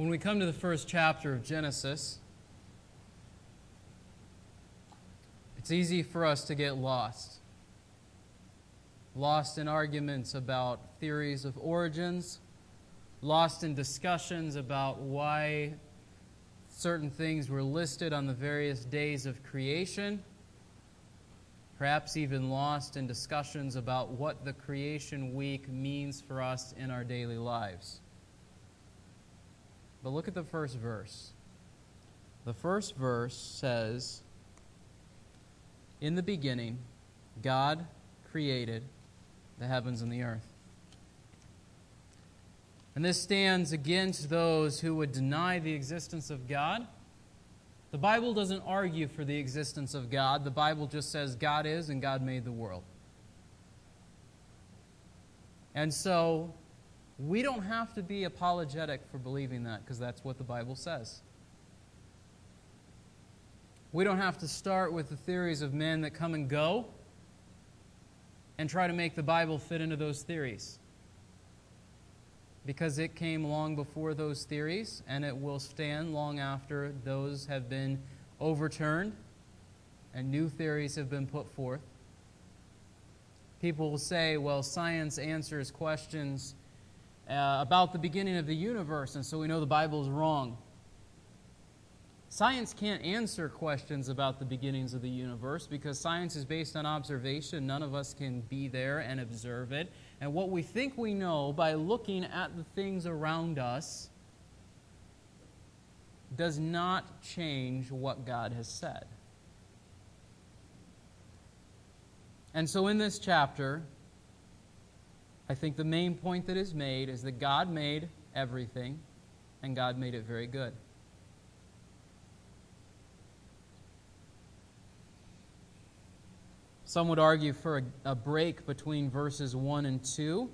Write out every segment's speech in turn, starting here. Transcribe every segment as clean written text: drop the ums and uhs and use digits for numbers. When we come to the first chapter of Genesis, it's easy for us to get lost in arguments about theories of origins, lost in discussions about why certain things were listed on the various days of creation, perhaps even lost in discussions about what the creation week means for us in our daily lives. But look at the first verse. The first verse says, "In the beginning, God created the heavens and the earth." And this stands against those who would deny the existence of God. The Bible doesn't argue for the existence of God. The Bible just says God is and God made the world. And so we don't have to be apologetic for believing that, because that's what the Bible says. We don't have to start with the theories of men that come and go and try to make the Bible fit into those theories, because it came long before those theories, and it will stand long after those have been overturned and new theories have been put forth. People will say, well, science answers questions about the beginning of the universe, and so we know the Bible is wrong. Science can't answer questions about the beginnings of the universe because science is based on observation. None of us can be there and observe it. And what we think we know by looking at the things around us does not change what God has said. And so in this chapter, I think the main point that is made is that God made everything, and God made it very good. Some would argue for a break between verses 1 and 2.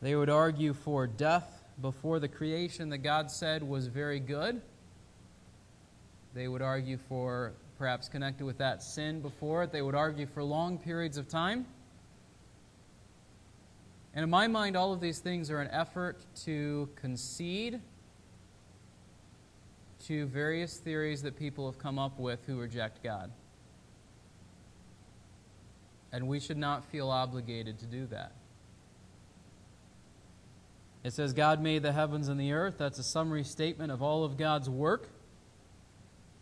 They would argue for death before the creation that God said was very good. They would argue for, perhaps connected with that, sin before it. They would argue for long periods of time. And in my mind, all of these things are an effort to concede to various theories that people have come up with who reject God. And we should not feel obligated to do that. It says God made the heavens and the earth. That's a summary statement of all of God's work.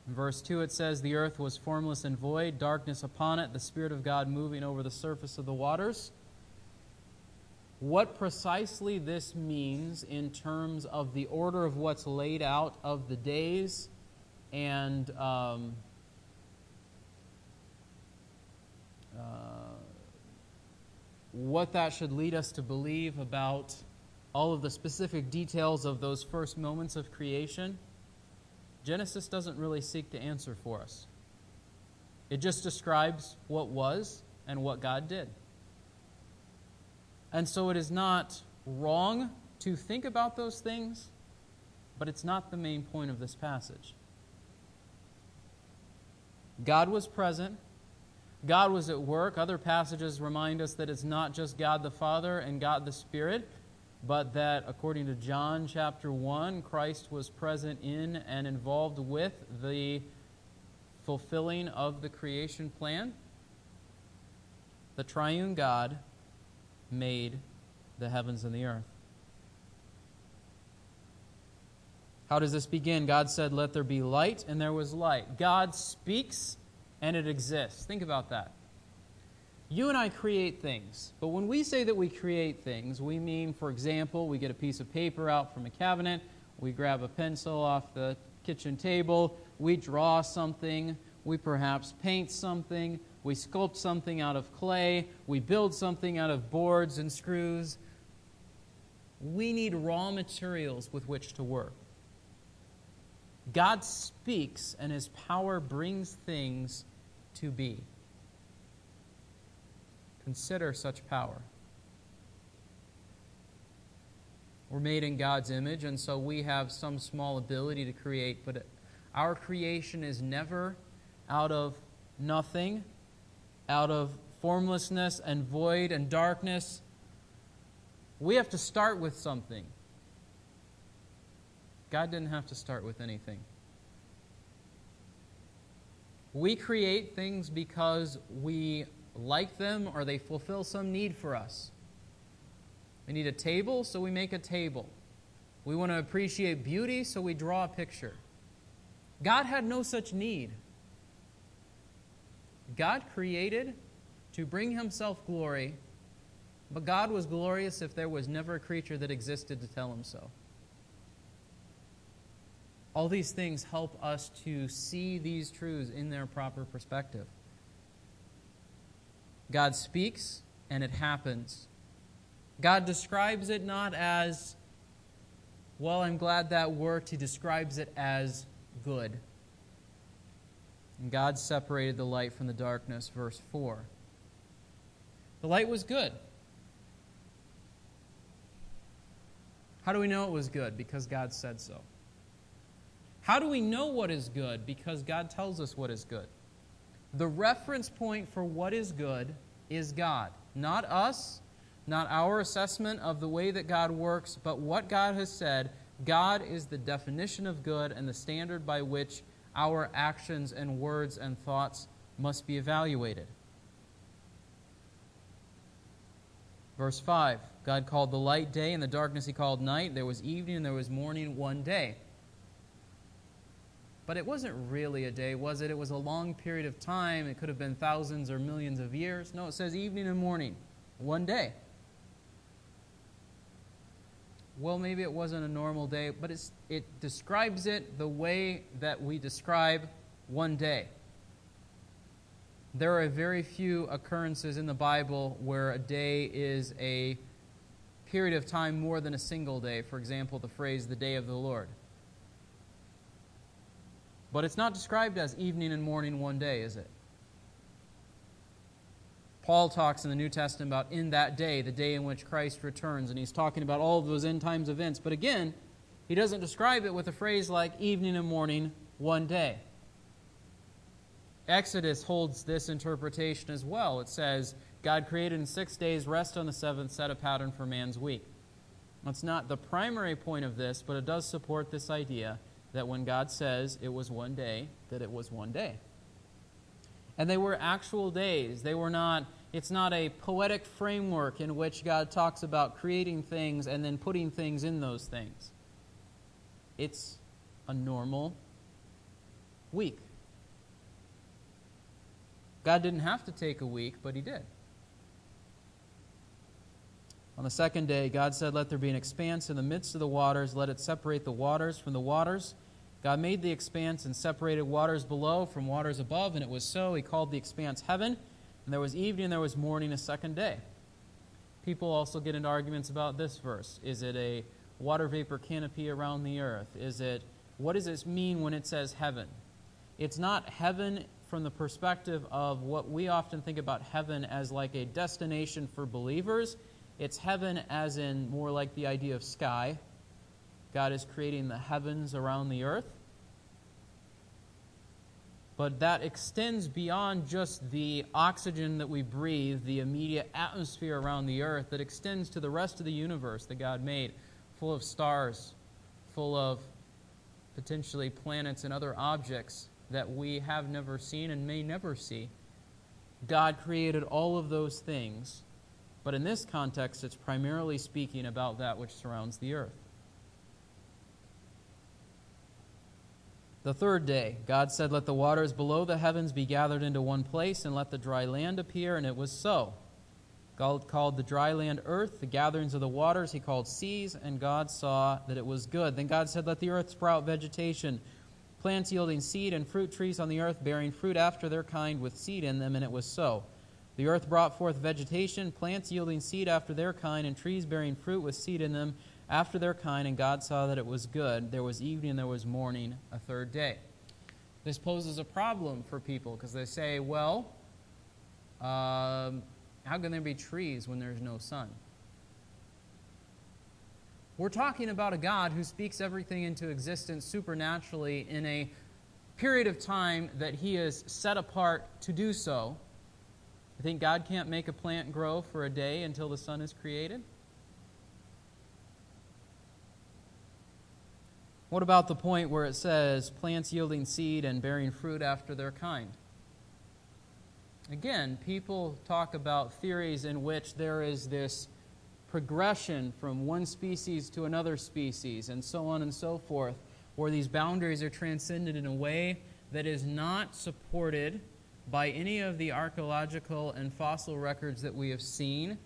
In verse 2 it says, "The earth was formless and void, darkness upon it, the Spirit of God moving over the surface of the waters." What precisely this means in terms of the order of what's laid out of the days and what that should lead us to believe about all of the specific details of those first moments of creation, Genesis doesn't really seek to answer for us. It just describes what was and what God did. And so it is not wrong to think about those things, but it's not the main point of this passage. God was present. God was at work. Other passages remind us that it's not just God the Father and God the Spirit, but that, according to John chapter 1, Christ was present in and involved with the fulfilling of the creation plan. The triune God made the heavens and the earth. How does this begin? God said, "Let there be light," and there was light. God speaks and it exists. Think about that. You and I create things, but when we say that we create things, we mean, for example, we get a piece of paper out from a cabinet, we grab a pencil off the kitchen table, we draw something, we perhaps paint something, we sculpt something out of clay, we build something out of boards and screws. We need raw materials with which to work. God speaks, and His power brings things to be. Consider such power. We're made in God's image, and so we have some small ability to create, but our creation is never out of nothing, out of formlessness and void and darkness. We have to start with something. God didn't have to start with anything. We create things because we like them or they fulfill some need for us. We need a table, so we make a table. We want to appreciate beauty, so we draw a picture. God had no such need. God created to bring himself glory, but God was glorious if there was never a creature that existed to tell him so. All these things help us to see these truths in their proper perspective. God speaks, and it happens. God describes it not as, well, I'm glad that worked. He describes it as good. And God separated the light from the darkness, verse 4. The light was good. How do we know it was good? Because God said so. How do we know what is good? Because God tells us what is good. The reference point for what is good is God. Not us, not our assessment of the way that God works, but what God has said. God is the definition of good and the standard by which our actions and words and thoughts must be evaluated. Verse 5, God called the light day, and the darkness he called night. There was evening and there was morning one day. But it wasn't really a day, was it? It was a long period of time. It could have been thousands or millions of years. No, it says evening and morning, one day. Well, maybe it wasn't a normal day, but it describes it the way that we describe one day. There are very few occurrences in the Bible where a day is a period of time more than a single day. For example, the phrase, the day of the Lord. But it's not described as evening and morning one day, is it? Paul talks in the New Testament about in that day, the day in which Christ returns, and he's talking about all of those end times events. But again, he doesn't describe it with a phrase like evening and morning one day. Exodus holds this interpretation as well. It says, God created in 6 days, rest on the seventh, set a pattern for man's week. That's not the primary point of this, but it does support this idea that when God says it was one day, that it was one day. And they were actual days. They were not, it's not a poetic framework in which God talks about creating things and then putting things in those things. It's a normal week. God didn't have to take a week, but he did. On the second day, God said, let there be an expanse in the midst of the waters. Let it separate the waters from the waters. God made the expanse and separated waters below from waters above, and it was so. He called the expanse heaven, and there was evening and there was morning a second day. People also get into arguments about this verse. Is it a water vapor canopy around the earth? What does this mean when it says heaven? It's not heaven from the perspective of what we often think about heaven as like a destination for believers. It's heaven as in more like the idea of sky. God is creating the heavens around the earth. But that extends beyond just the oxygen that we breathe, the immediate atmosphere around the earth, that extends to the rest of the universe that God made, full of stars, full of potentially planets and other objects that we have never seen and may never see. God created all of those things. But in this context, it's primarily speaking about that which surrounds the earth. The third day, God said, let the waters below the heavens be gathered into one place, and let the dry land appear, and it was so. God called the dry land earth, the gatherings of the waters he called seas, and God saw that it was good. Then God said, let the earth sprout vegetation, plants yielding seed, and fruit trees on the earth bearing fruit after their kind with seed in them, and it was so. The earth brought forth vegetation, plants yielding seed after their kind, and trees bearing fruit with seed in them after their kind, and God saw that it was good. There was evening, there was morning, a third day. This poses a problem for people because they say, well, how can there be trees when there's no sun? We're talking about a God who speaks everything into existence supernaturally in a period of time that he is set apart to do so. You think God can't make a plant grow for a day until the sun is created? What about the point where it says, plants yielding seed and bearing fruit after their kind? Again, people talk about theories in which there is this progression from one species to another species, and so on and so forth, where these boundaries are transcended in a way that is not supported by any of the archaeological and fossil records that we have seen,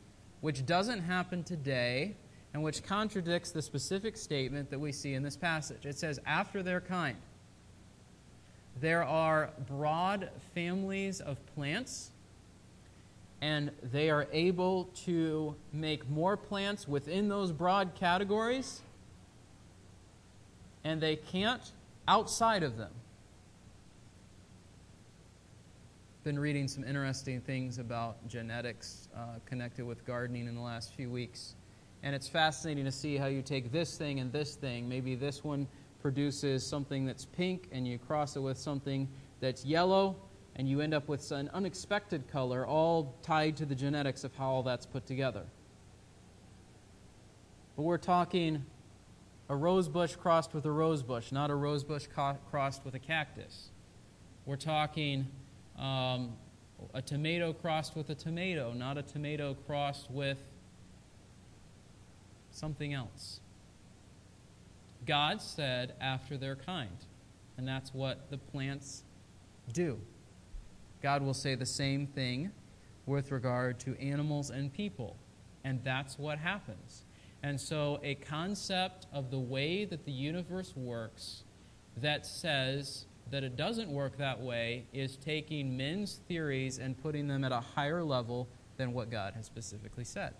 which doesn't happen today, and which contradicts the specific statement that we see in this passage. It says, after their kind. There are broad families of plants, and they are able to make more plants within those broad categories, and they can't outside of them. Been reading some interesting things about genetics connected with gardening in the last few weeks. And it's fascinating to see how you take this thing and this thing. Maybe this one produces something that's pink, and you cross it with something that's yellow, and you end up with an unexpected color, all tied to the genetics of how all that's put together. But we're talking a rose bush crossed with a rose bush, not a rose bush crossed with a cactus. We're talking a tomato crossed with a tomato, not a tomato crossed with something else. God said after their kind, and that's what the plants do. God will say the same thing with regard to animals and people, and that's what happens. And so a concept of the way that the universe works that says that it doesn't work that way is taking men's theories and putting them at a higher level than what God has specifically said.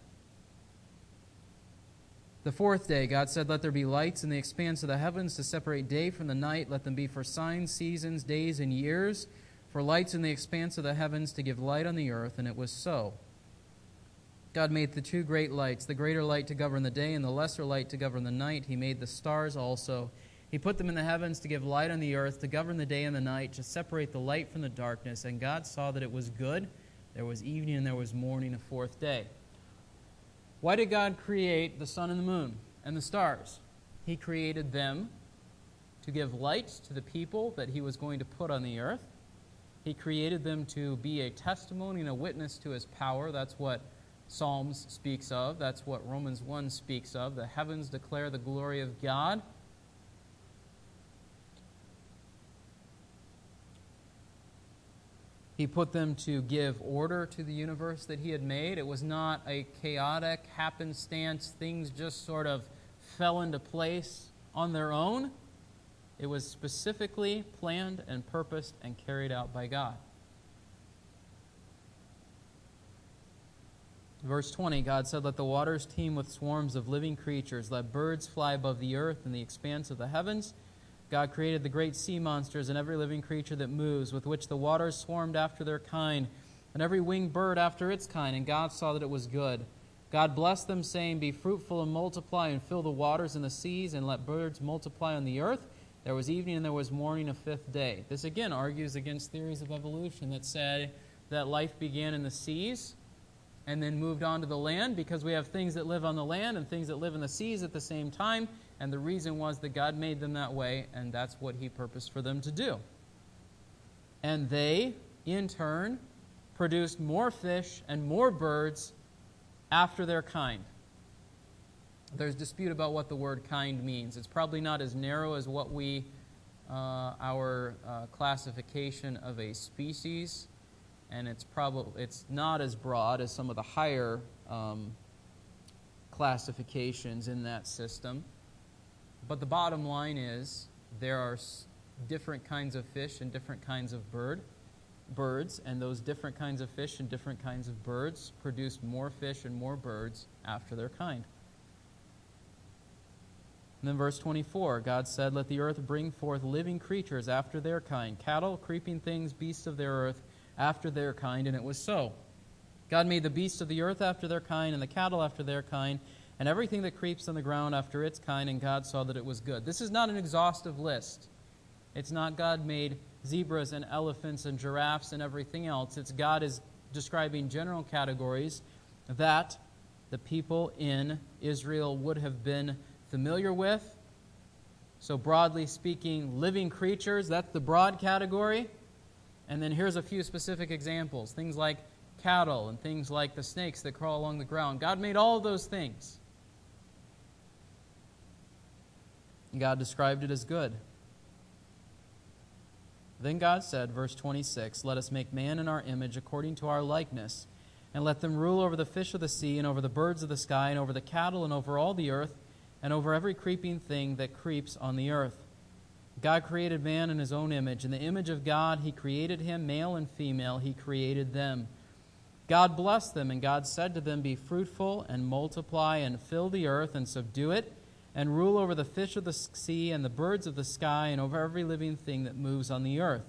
The fourth day, God said, let there be lights in the expanse of the heavens to separate day from the night. Let them be for signs, seasons, days, and years, for lights in the expanse of the heavens to give light on the earth, and it was so. God made the two great lights, the greater light to govern the day and the lesser light to govern the night. He made the stars also. He put them in the heavens to give light on the earth, to govern the day and the night, to separate the light from the darkness. And God saw that it was good. There was evening and there was morning, a fourth day. Why did God create the sun and the moon and the stars? He created them to give light to the people that he was going to put on the earth. He created them to be a testimony and a witness to his power. That's what Psalms speaks of. That's what Romans 1 speaks of. The heavens declare the glory of God. He put them to give order to the universe that he had made. It was not a chaotic happenstance. Things just sort of fell into place on their own. It was specifically planned and purposed and carried out by God. Verse 20, God said, let the waters teem with swarms of living creatures. Let birds fly above the earth and the expanse of the heavens. God created the great sea monsters and every living creature that moves, with which the waters swarmed after their kind, and every winged bird after its kind. And God saw that it was good. God blessed them, saying, be fruitful and multiply, and fill the waters and the seas, and let birds multiply on the earth. There was evening and there was morning, a fifth day. This again argues against theories of evolution that said that life began in the seas and then moved on to the land, because we have things that live on the land and things that live in the seas at the same time. And the reason was that God made them that way, and that's what he purposed for them to do. And they, in turn, produced more fish and more birds after their kind. There's dispute about what the word kind means. It's probably not as narrow as what we, our classification of a species, and it's not as broad as some of the higher classifications in that system. But the bottom line is there are different kinds of fish and different kinds of birds, and those different kinds of fish and different kinds of birds produced more fish and more birds after their kind. And then verse 24, God said, let the earth bring forth living creatures after their kind, cattle, creeping things, beasts of their earth after their kind, and it was so. God made the beasts of the earth after their kind and the cattle after their kind, and everything that creeps on the ground after its kind, and God saw that it was good. This is not an exhaustive list. It's not God made zebras and elephants and giraffes and everything else. It's God is describing general categories that the people in Israel would have been familiar with, So broadly speaking, living creatures, that's the broad category. And then here's a few specific examples, things like cattle and things like the snakes that crawl along the ground. God made all of those things. And God described it as good. Then God said, verse 26, "Let us make man in our image according to our likeness, and let them rule over the fish of the sea and over the birds of the sky and over the cattle and over all the earth and over every creeping thing that creeps on the earth." God created man in his own image. In the image of God, he created him, male and female, he created them. God blessed them, and God said to them, "Be fruitful and multiply and fill the earth and subdue it, and rule over the fish of the sea and the birds of the sky and over every living thing that moves on the earth."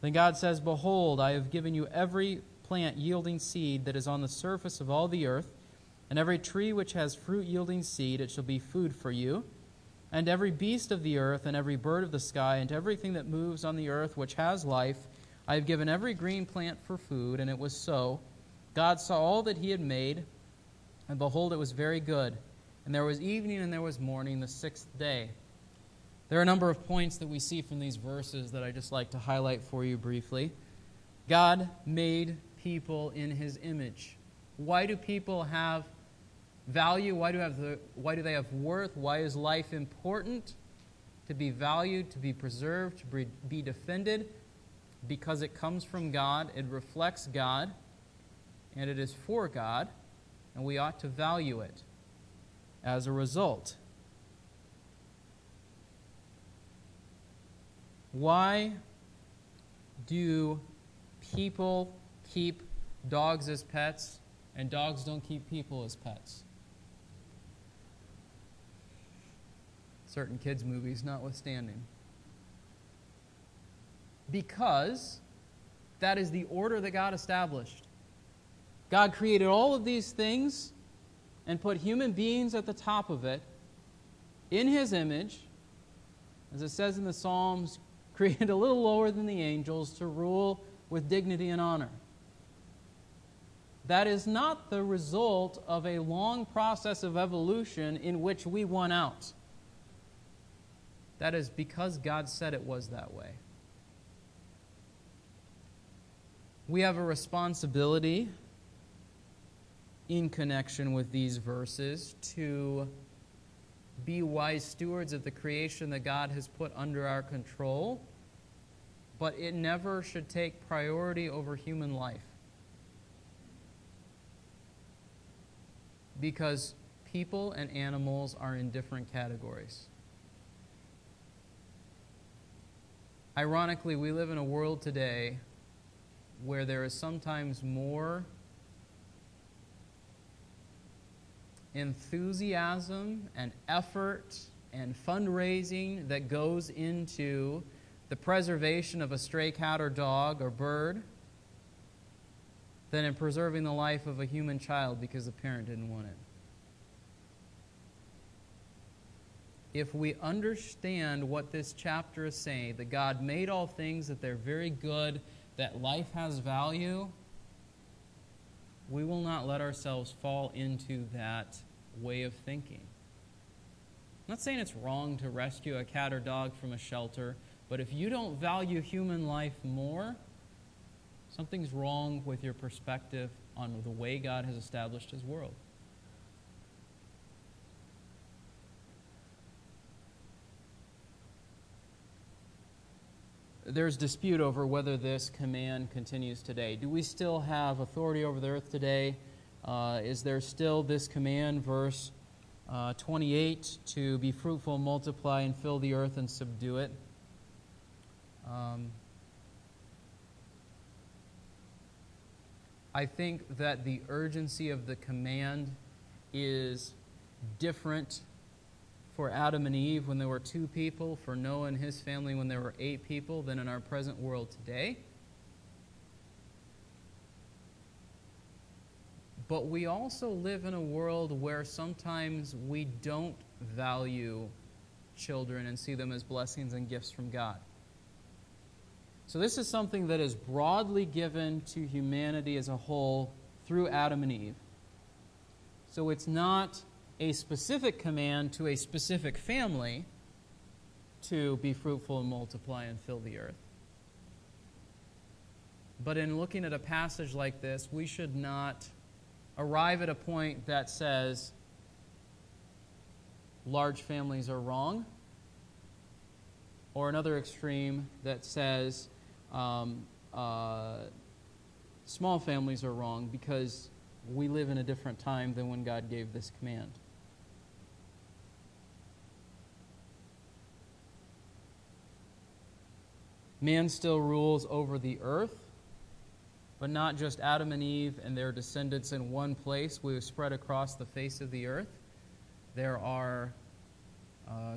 Then God says, "Behold, I have given you every plant yielding seed that is on the surface of all the earth, and every tree which has fruit yielding seed, it shall be food for you. And every beast of the earth, and every bird of the sky, and everything that moves on the earth which has life, I have given every green plant for food." And it was so. God saw all that he had made, and behold, it was very good. And there was evening and there was morning, the sixth day. There are a number of points that we see from these verses that I just like to highlight for you briefly. God made people in his image. Why do people have value? Why do they have worth? Why is life important? To be valued, to be preserved, to be defended, because it comes from God, it reflects God, and it is for God, and we ought to value it as a result. Why do people keep dogs as pets, and dogs don't keep people as pets? Certain kids' movies notwithstanding. Because that is the order that God established. God created all of these things and put human beings at the top of it in his image, as it says in the Psalms, created a little lower than the angels to rule with dignity and honor. That is not the result of a long process of evolution in which we won out. That is because God said it was that way. We have a responsibility in connection with these verses to be wise stewards of the creation that God has put under our control, but it never should take priority over human life. Because people and animals are in different categories. Ironically, we live in a world today where there is sometimes more enthusiasm and effort and fundraising that goes into the preservation of a stray cat or dog or bird than in preserving the life of a human child because the parent didn't want it. If we understand what this chapter is saying, that God made all things, that they're very good, that life has value, we will not let ourselves fall into that way of thinking. I'm not saying it's wrong to rescue a cat or dog from a shelter, but if you don't value human life more, something's wrong with your perspective on the way God has established his world. There's dispute over whether this command continues today. Do we still have authority over the earth today? Is there still this command, verse 28, to be fruitful, multiply, and fill the earth and subdue it? I think that the urgency of the command is different for Adam and Eve when there were two people, for Noah and his family when there were 8 people, than in our present world today. But we also live in a world where sometimes we don't value children and see them as blessings and gifts from God. So this is something that is broadly given to humanity as a whole through Adam and Eve. So it's not a specific command to a specific family, to be fruitful and multiply and fill the earth. But in looking at a passage like this, we should not arrive at a point that says large families are wrong, or another extreme that says small families are wrong, because we live in a different time than when God gave this command. Man still rules over the earth, but not just Adam and Eve and their descendants in one place. We have spread across the face of the earth. There are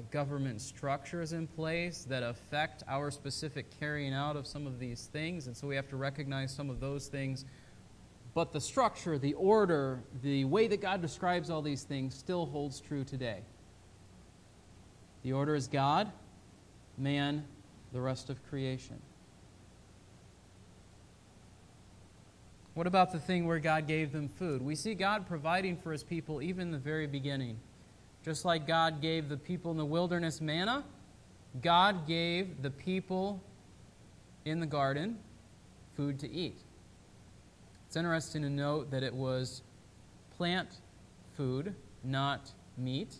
government structures in place that affect our specific carrying out of some of these things, and so we have to recognize some of those things. But the structure, the order, the way that God describes all these things still holds true today. The order is God, man, the rest of creation. What about the thing where God gave them food? We see God providing for his people even in the very beginning. Just like God gave the people in the wilderness manna, God gave the people in the garden food to eat. It's interesting to note that it was plant food, not meat.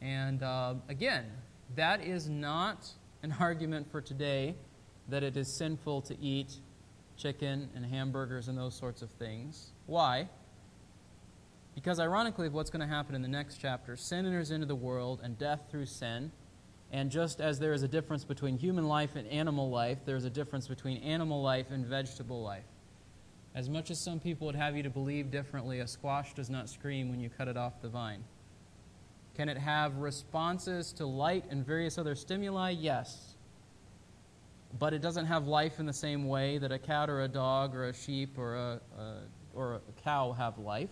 And again, that is not an argument for today that it is sinful to eat chicken and hamburgers and those sorts of things. Why? Because ironically of what's going to happen in the next chapter, sin enters into the world and death through sin. And just as there is a difference between human life and animal life, there's a difference between animal life and vegetable life. As much as some people would have you to believe differently, a squash does not scream when you cut it off the vine. Can it have responses to light and various other stimuli? Yes. But it doesn't have life in the same way that a cat or a dog or a sheep or a cow have life.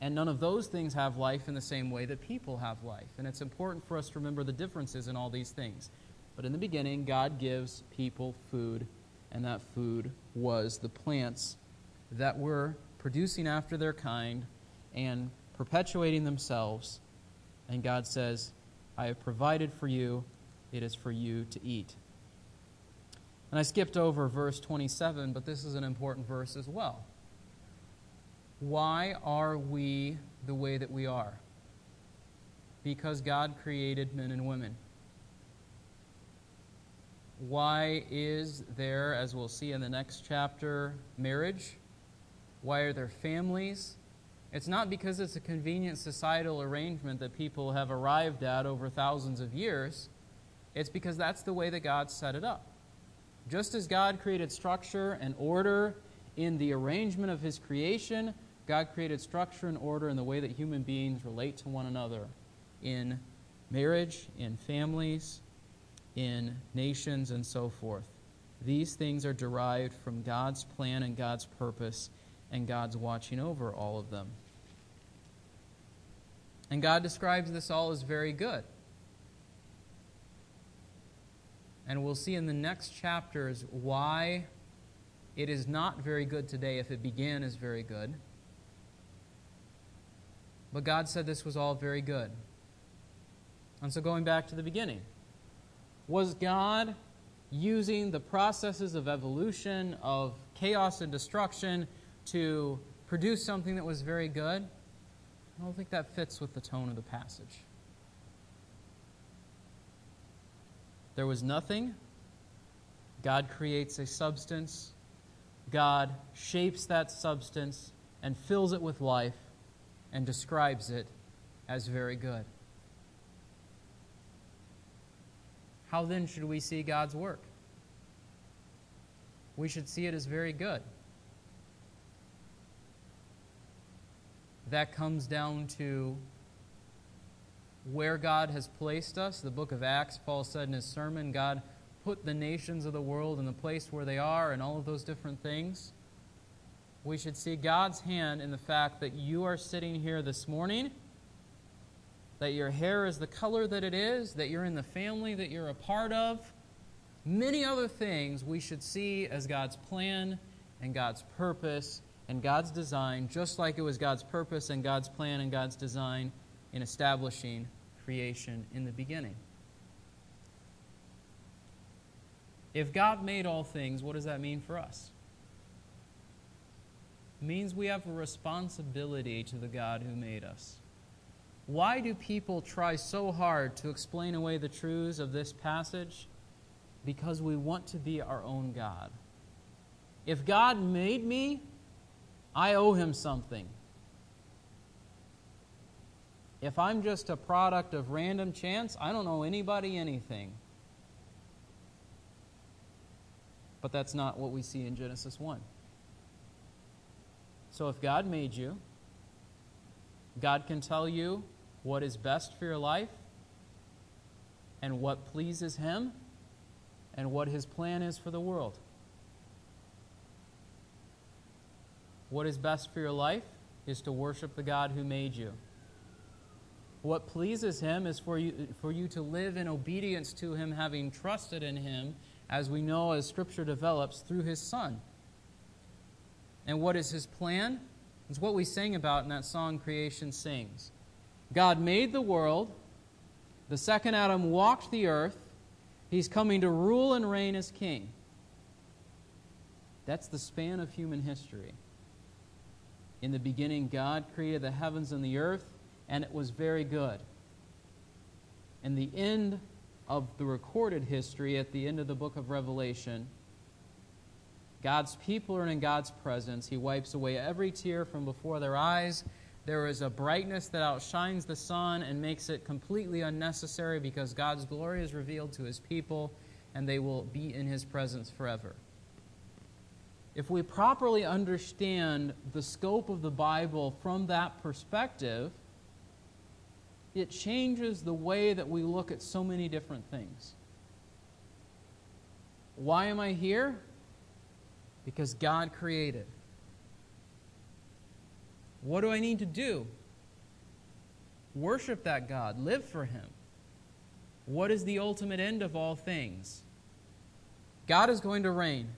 And none of those things have life in the same way that people have life. And it's important for us to remember the differences in all these things. But in the beginning, God gives people food, and that food was the plants that were producing after their kind and perpetuating themselves. And God says, I have provided for you, it is for you to eat. And I skipped over verse 27, but this is an important verse as well. Why are we the way that we are? Because God created men and women. Why is there, as we'll see in the next chapter, marriage? Why are there families? It's not because it's a convenient societal arrangement that people have arrived at over thousands of years. It's because that's the way that God set it up. Just as God created structure and order in the arrangement of his creation, God created structure and order in the way that human beings relate to one another, in marriage, in families, in nations, and so forth. These things are derived from God's plan and God's purpose, and God's watching over all of them. And God describes this all as very good. And we'll see in the next chapters why it is not very good today if it began as very good. But God said this was all very good. And so going back to the beginning, was God using the processes of evolution, of chaos and destruction, to produce something that was very good? I don't think that fits with the tone of the passage. There was nothing. God creates a substance. God shapes that substance and fills it with life and describes it as very good. How then should we see God's work? We should see it as very good. That comes down to where God has placed us. The book of Acts, Paul said in his sermon, God put the nations of the world in the place where they are and all of those different things. We should see God's hand in the fact that you are sitting here this morning, that your hair is the color that it is, that you're in the family that you're a part of. Many other things we should see as God's plan and God's purpose and God's design, just like it was God's purpose and God's plan and God's design in establishing creation in the beginning. If God made all things, what does that mean for us? It means we have a responsibility to the God who made us. Why do people try so hard to explain away the truths of this passage? Because we want to be our own God. If God made me, I owe him something. If I'm just a product of random chance, I don't owe anybody anything. But that's not what we see in Genesis 1. So if God made you, God can tell you what is best for your life and what pleases him and what his plan is for the world. What is best for your life is to worship the God who made you. What pleases him is for you to live in obedience to him, having trusted in him, as we know as Scripture develops, through his Son. And what is his plan? It's what we sang about in that song, Creation Sings. God made the world. The second Adam walked the earth. He's coming to rule and reign as king. That's the span of human history. In the beginning, God created the heavens and the earth, and it was very good. And the end of the recorded history, at the end of the book of Revelation, God's people are in God's presence. He wipes away every tear from before their eyes. There is a brightness that outshines the sun and makes it completely unnecessary, because God's glory is revealed to his people and they will be in his presence forever. If we properly understand the scope of the Bible from that perspective, it changes the way that we look at so many different things. Why am I here? Because God created. What do I need to do? Worship that God. Live for him. What is the ultimate end of all things? God is going to reign.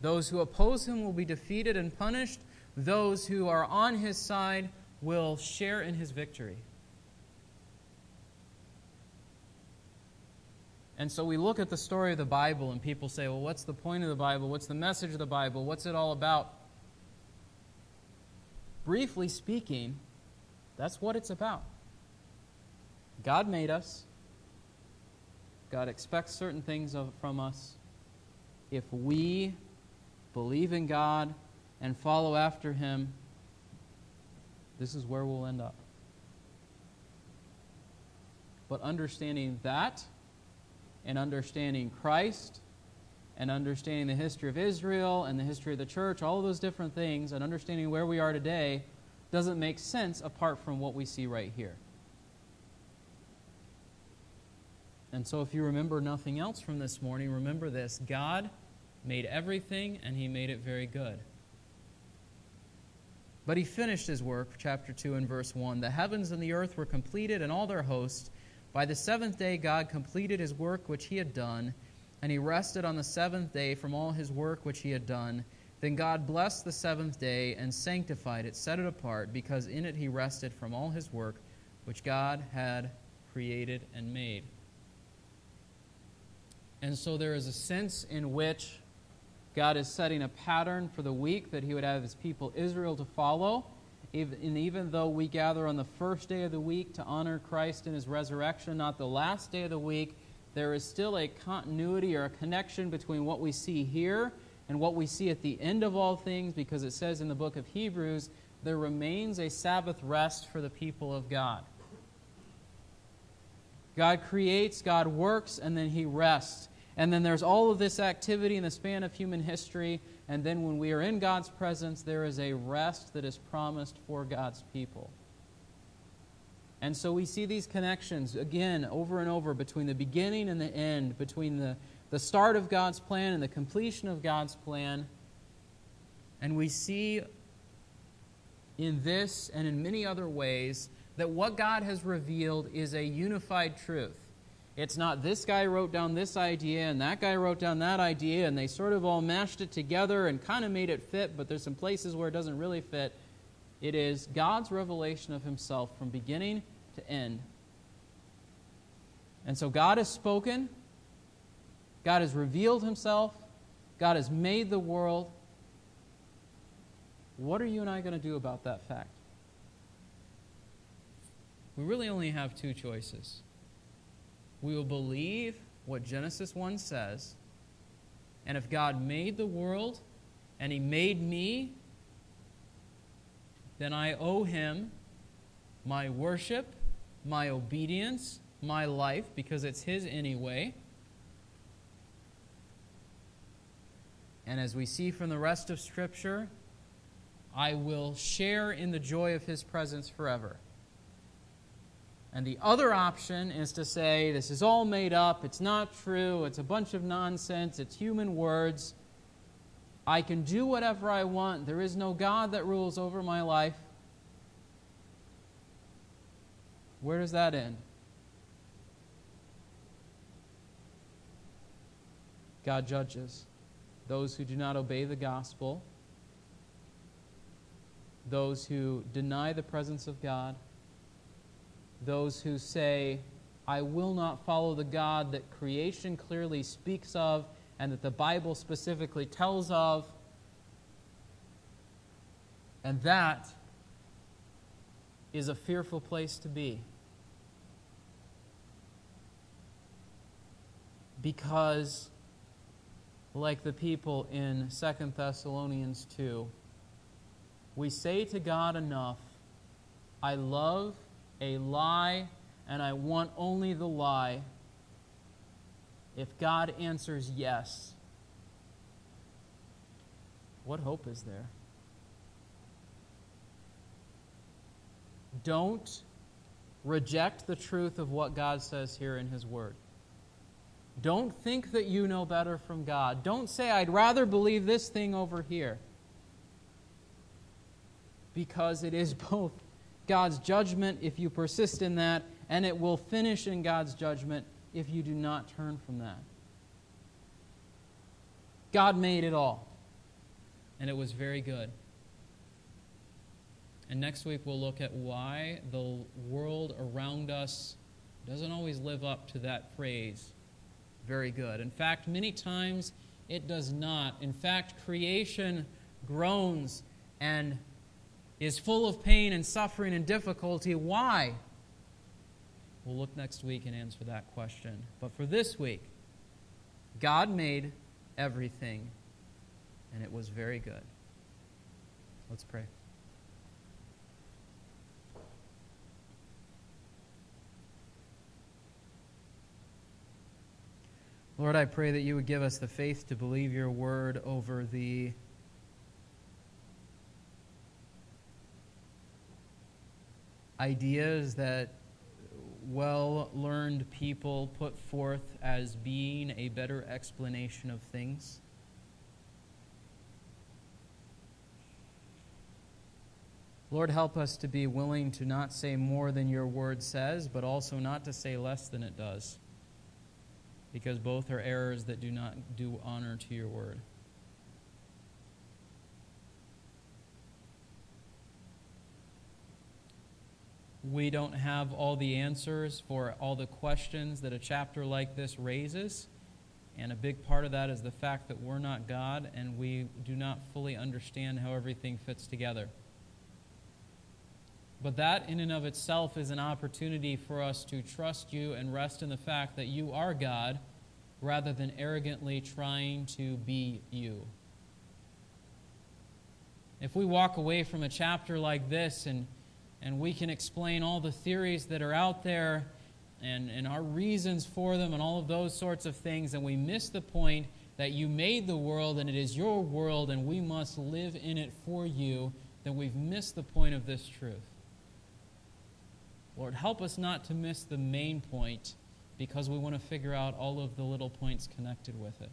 Those who oppose him will be defeated and punished. Those who are on his side will share in his victory. And so we look at the story of the Bible and people say, well, what's the point of the Bible? What's the message of the Bible? What's it all about? Briefly speaking, that's what it's about. God made us. God expects certain things from us. If we believe in God and follow after him, this is where we'll end up. But understanding that, and understanding Christ, and understanding the history of Israel, and the history of the church, all of those different things, and understanding where we are today, doesn't make sense apart from what we see right here. And so if you remember nothing else from this morning, remember this: God made everything, and he made it very good. But he finished his work, chapter 2 and verse 1. The heavens and the earth were completed, and all their hosts. By the seventh day God completed his work which he had done, and he rested on the seventh day from all his work which he had done. Then God blessed the seventh day and sanctified it, set it apart, because in it he rested from all his work which God had created and made. And so there is a sense in which God is setting a pattern for the week that he would have his people Israel to follow. And even though we gather on the first day of the week to honor Christ and his resurrection, not the last day of the week, there is still a continuity or a connection between what we see here and what we see at the end of all things, because it says in the book of Hebrews, there remains a Sabbath rest for the people of God. God creates, God works, and then he rests. And then there's all of this activity in the span of human history. And then when we are in God's presence, there is a rest that is promised for God's people. And so we see these connections, again, over and over, between the beginning and the end, between the start of God's plan and the completion of God's plan. And we see in this and in many other ways that what God has revealed is a unified truth. It's not this guy wrote down this idea and that guy wrote down that idea and they sort of all mashed it together and kind of made it fit, but there's some places where it doesn't really fit. It is God's revelation of himself from beginning to end. And so God has spoken. God has revealed himself. God has made the world. What are you and I going to do about that fact? We really only have two choices. We will believe what Genesis 1 says, and if God made the world and he made me, then I owe him my worship, my obedience, my life, because it's his anyway. And as we see from the rest of Scripture, I will share in the joy of his presence forever. And the other option is to say, this is all made up, it's not true, it's a bunch of nonsense, it's human words. I can do whatever I want. There is no God that rules over my life. Where does that end? God judges those who do not obey the gospel, those who deny the presence of God, those who say, I will not follow the God that creation clearly speaks of and that the Bible specifically tells of. And that is a fearful place to be. Because, like the people in 2 Thessalonians 2, we say to God enough, I love a lie, and I want only the lie. If God answers yes, what hope is there? Don't reject the truth of what God says here in his word. Don't think that you know better from God. Don't say, I'd rather believe this thing over here. Because it is both God's judgment if you persist in that, and it will finish in God's judgment if you do not turn from that. God made it all, and it was very good. And next week we'll look at why the world around us doesn't always live up to that phrase, very good. In fact, many times it does not. In fact, creation groans and is full of pain and suffering and difficulty. Why? We'll look next week and answer that question. But for this week, God made everything, and it was very good. Let's pray. Lord, I pray that you would give us the faith to believe your word over the ideas that well-learned people put forth as being a better explanation of things. Lord, help us to be willing to not say more than your word says, but also not to say less than it does, because both are errors that do not do honor to your word. We don't have all the answers for all the questions that a chapter like this raises, and a big part of that is the fact that we're not God and we do not fully understand how everything fits together. But that in and of itself is an opportunity for us to trust you and rest in the fact that you are God rather than arrogantly trying to be you. If we walk away from a chapter like this and we can explain all the theories that are out there and our reasons for them and all of those sorts of things, and we miss the point that you made the world and it is your world and we must live in it for you, then we've missed the point of this truth. Lord, help us not to miss the main point because we want to figure out all of the little points connected with it.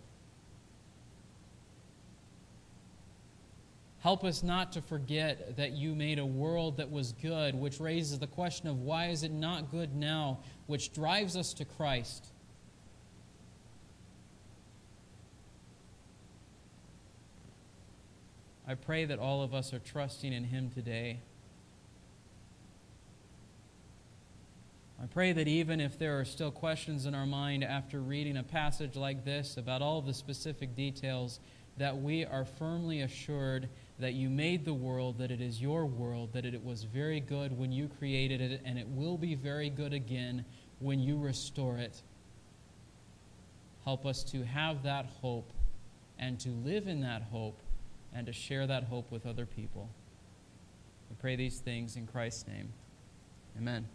Help us not to forget that you made a world that was good, which raises the question of why is it not good now, which drives us to Christ. I pray that all of us are trusting in him today. I I pray that even if there are still questions in our mind after reading a passage like this about all the specific details, that we are firmly assured that you made the world, that it is your world, that it was very good when you created it, and it will be very good again when you restore it. Help us to have that hope and to live in that hope and to share that hope with other people. We pray these things in Christ's name. Amen.